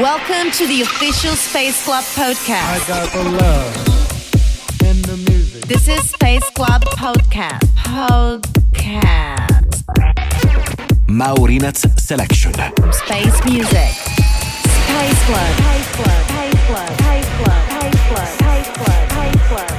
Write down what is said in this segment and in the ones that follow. Welcome to the official Space Club podcast. I got the love in the music. This is Space Club podcast. Mauri Natsa selection. Space music. Space Club. Space Club. Space Club. Space Club. Space Club. Space Club. Space Club. Space Club.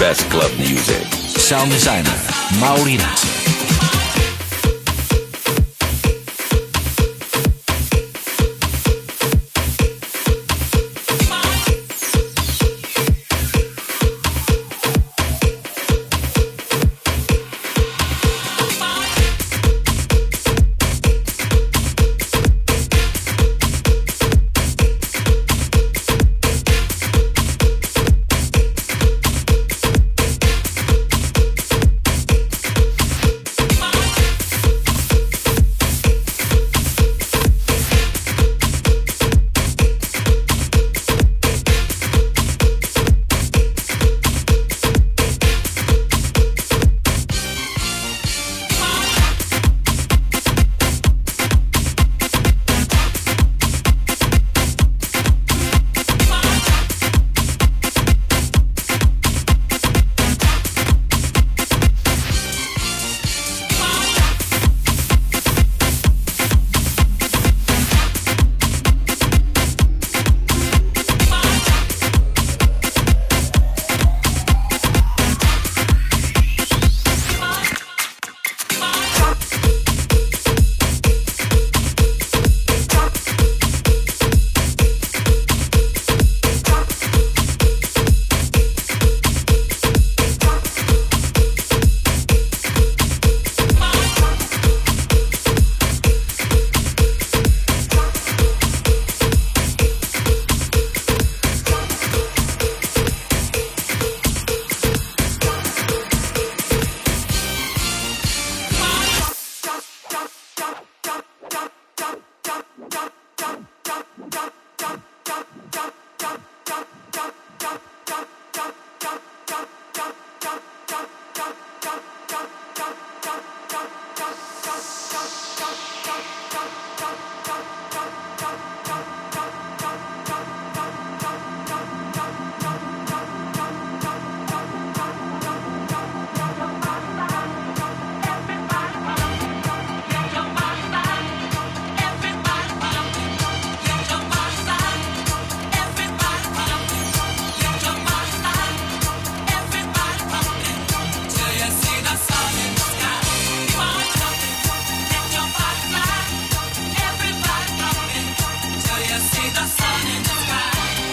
Best club music. Sound designer, Mauri Natsa.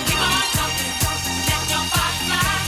Let your body fly.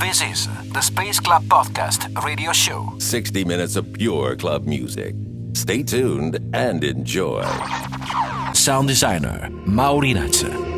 This is the Space Club Podcast radio show. 60 minutes of pure club music. Stay tuned and enjoy. Sound designer, Mauri Natsa.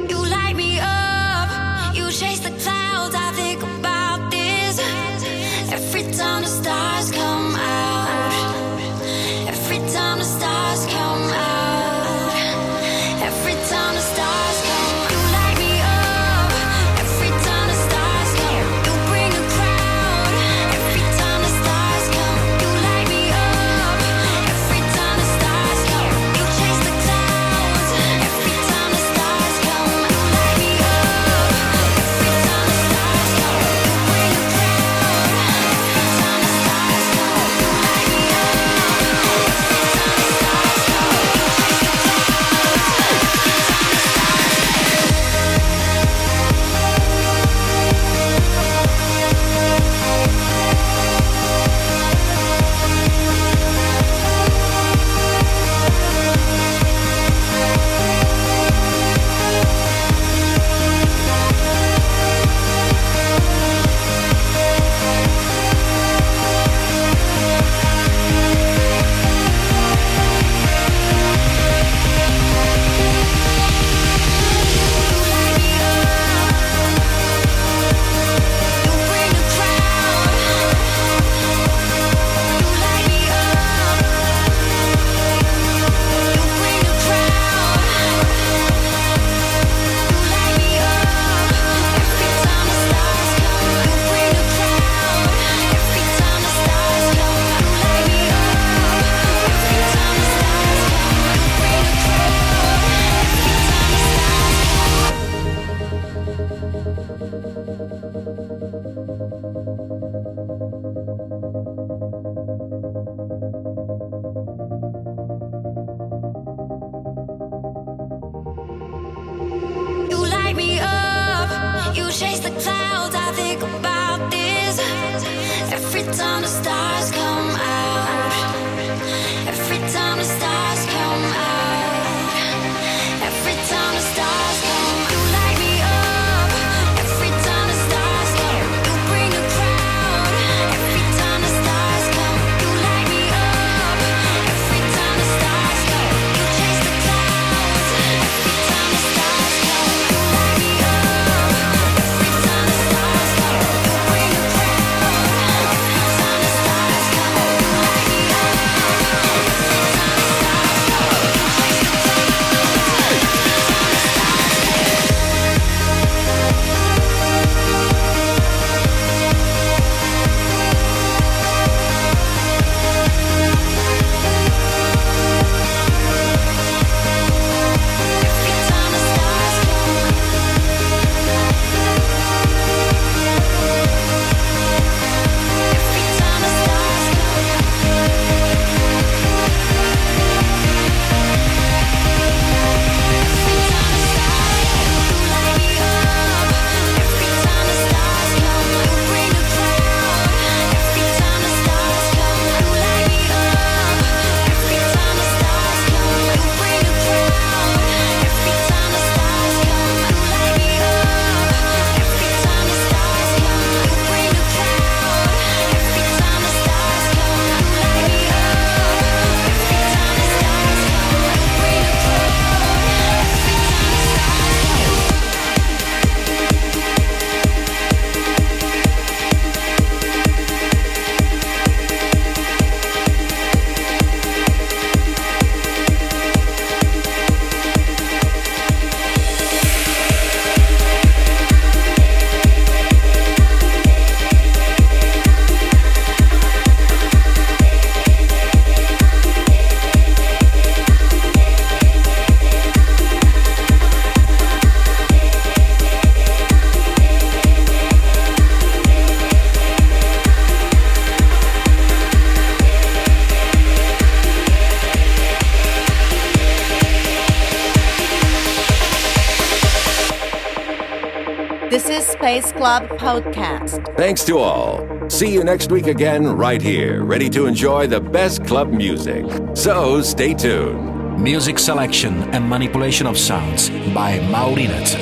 This is Space Club Podcast. Thanks to all. See you next week again right here, ready to enjoy the best club music. So stay tuned. Music selection and manipulation of sounds by Maurinet.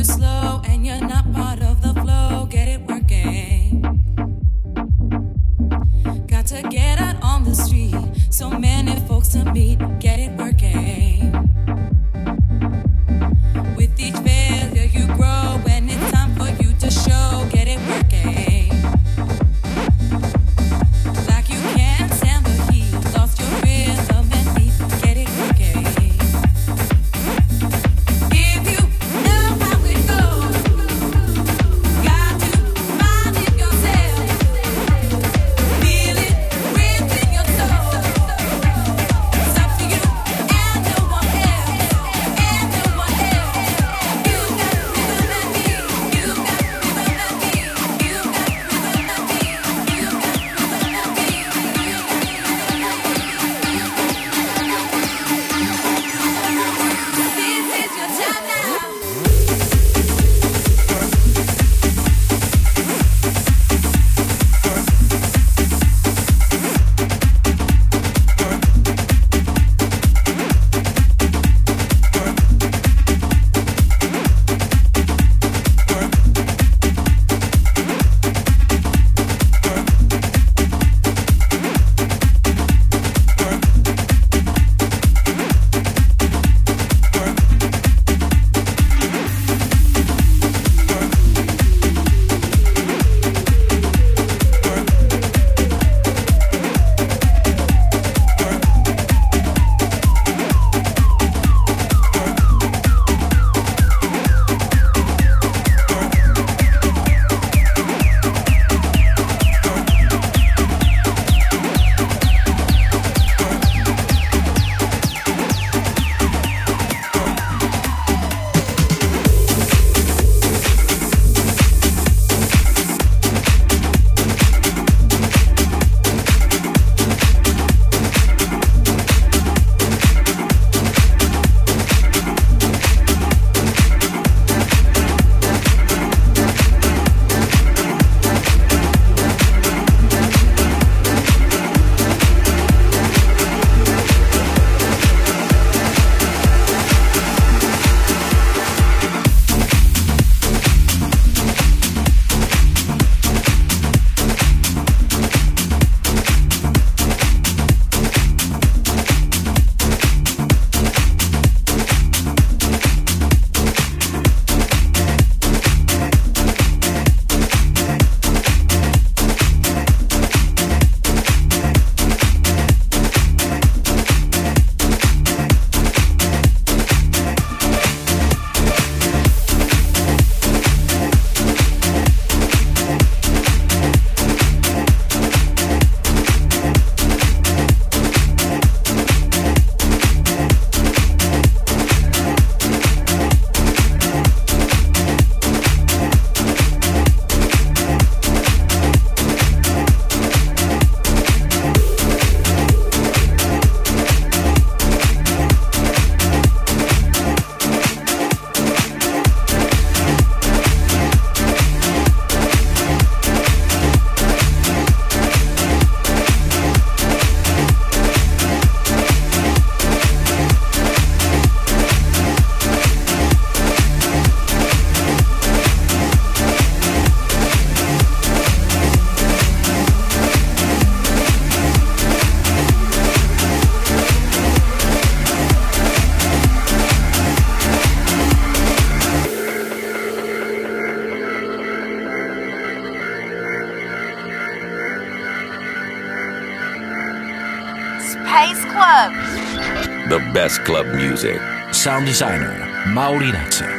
too slow and you're not part of the flow. Get it working. Got to get out on the street. So many folks to meet. Get it working. With each failure you grow. When it's time for you to show. Get it working. Space Club. The best club music. Sound designer, Mauri Natsa.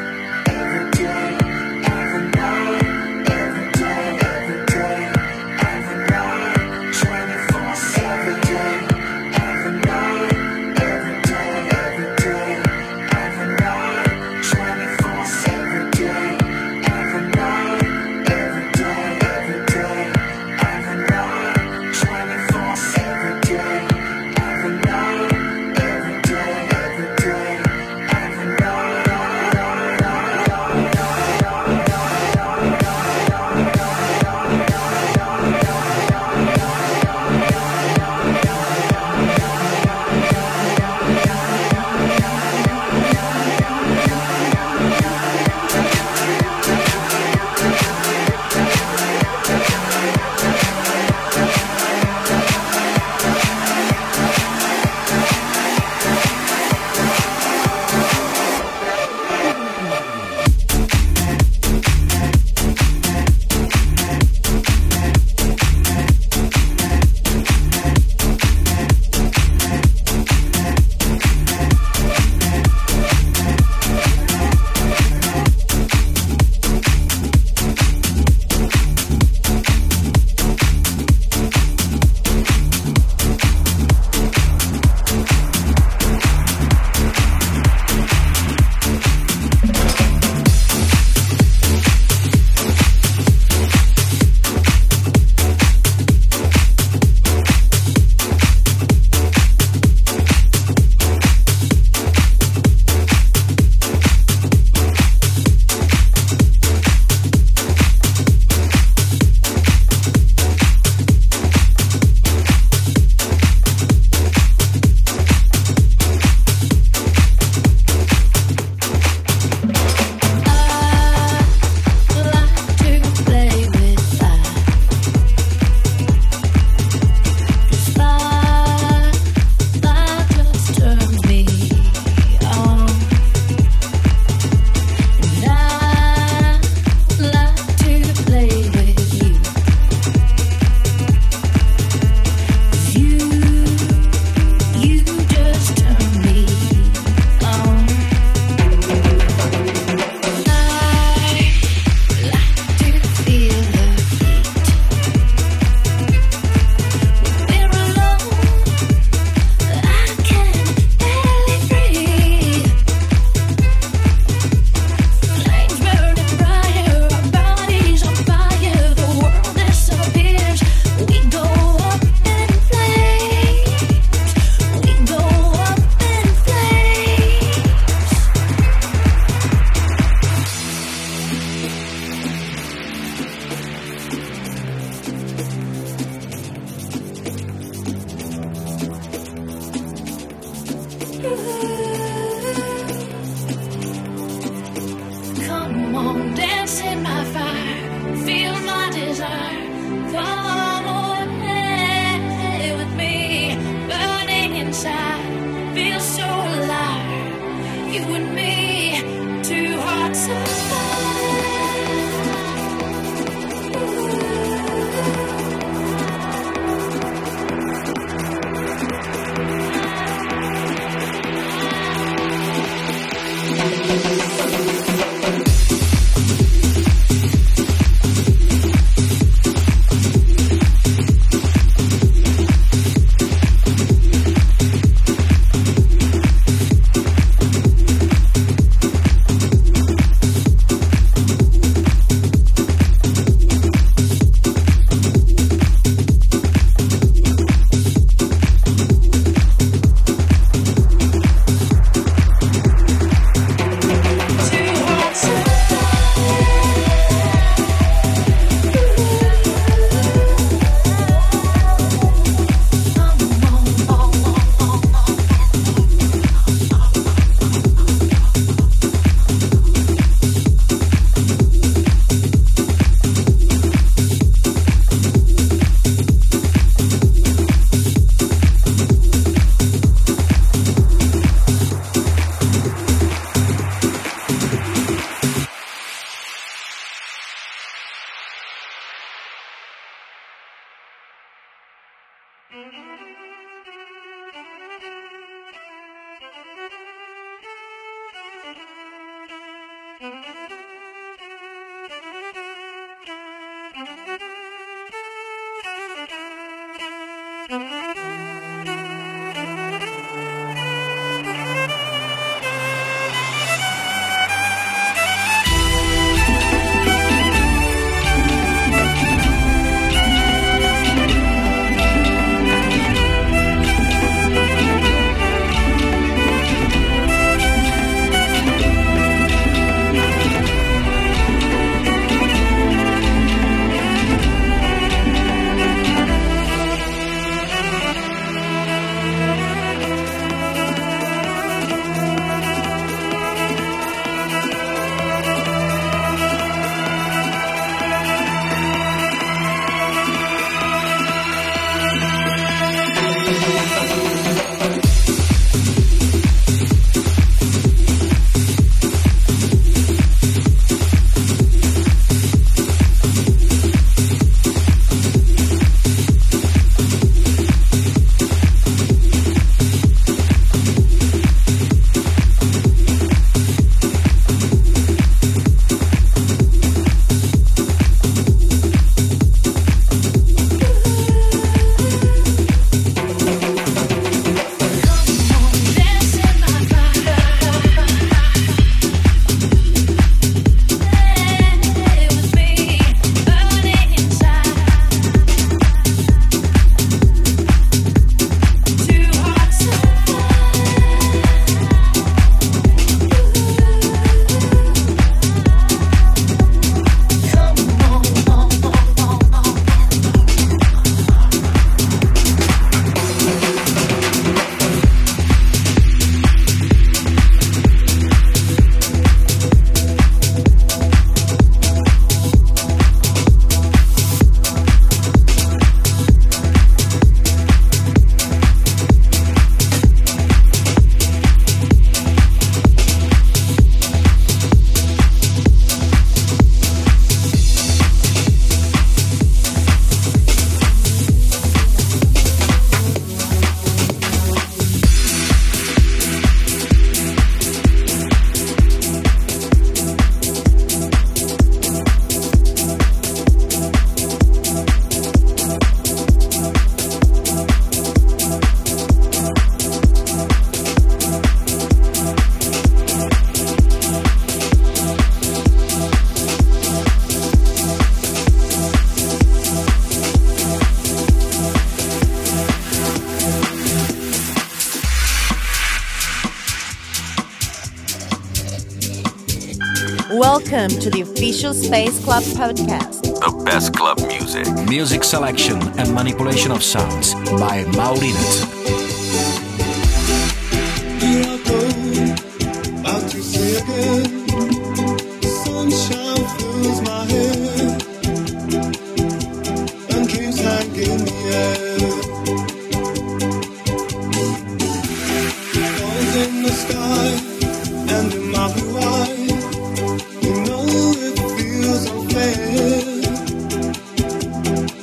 Welcome to the official Space Club podcast. The best club music. Music selection and manipulation of sounds by Mauri Natsa.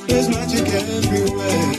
There's magic everywhere.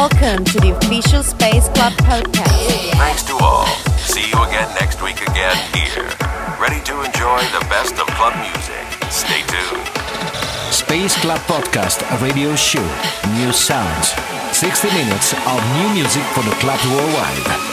Welcome to the official Space Club podcast. Thanks to all. See you again next week again here. Ready to enjoy the best of club music. Stay tuned. Space Club Podcast Radio Show. New sounds. 60 minutes of new music for the club worldwide.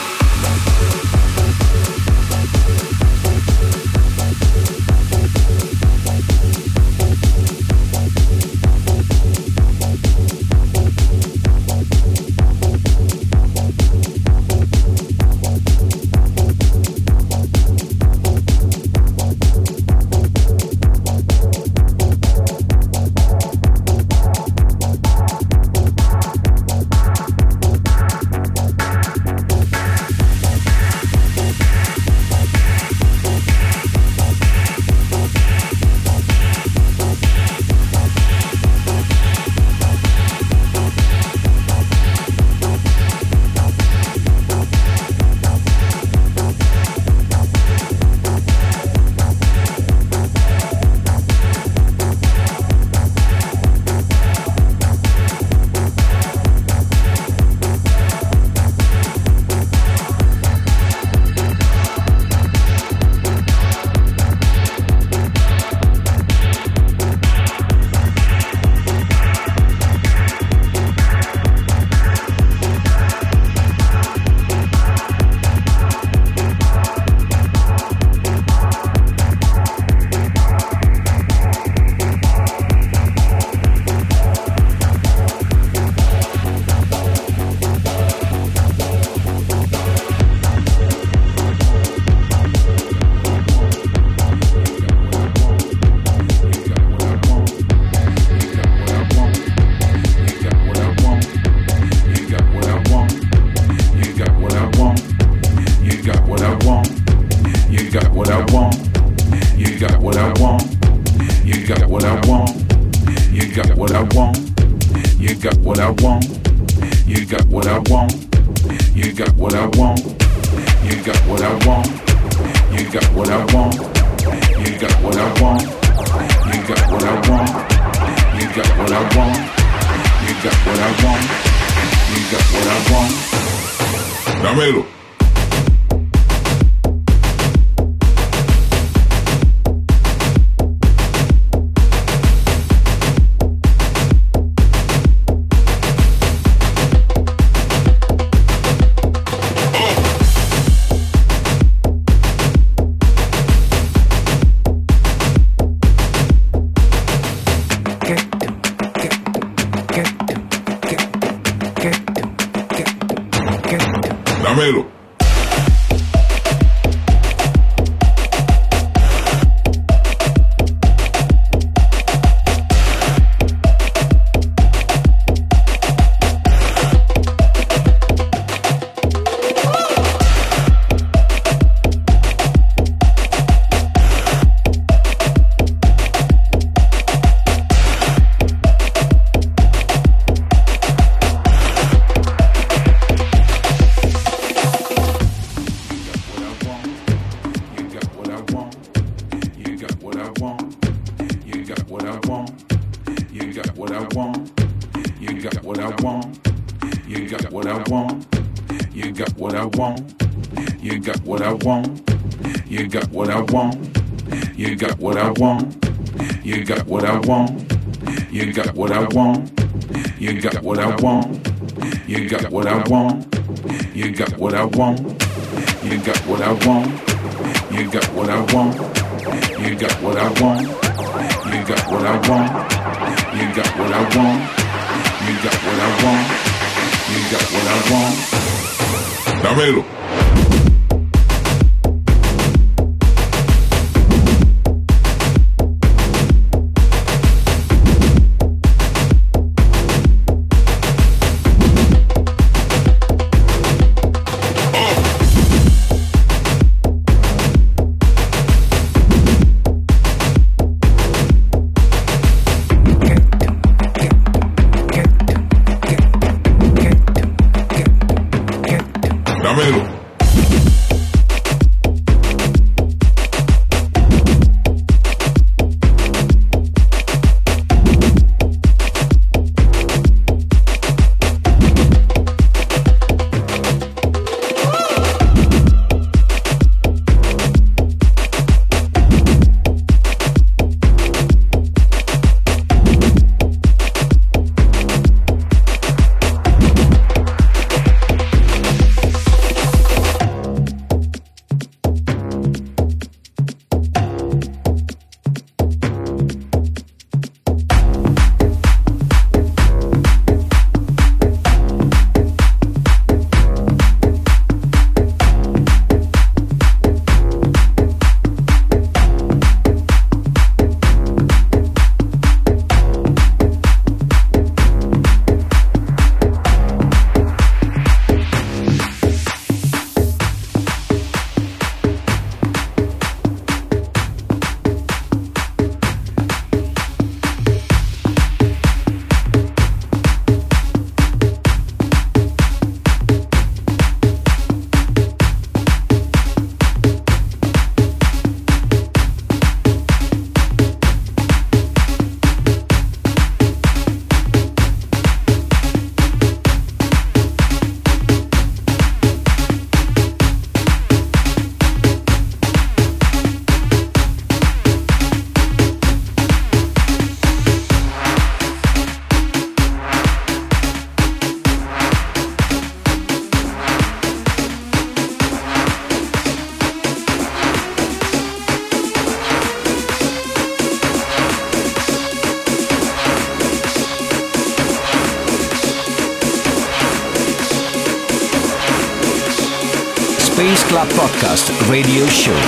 Space Club Podcast Radio Show.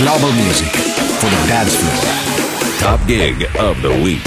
Global music for the dance floor. Top gig of the week.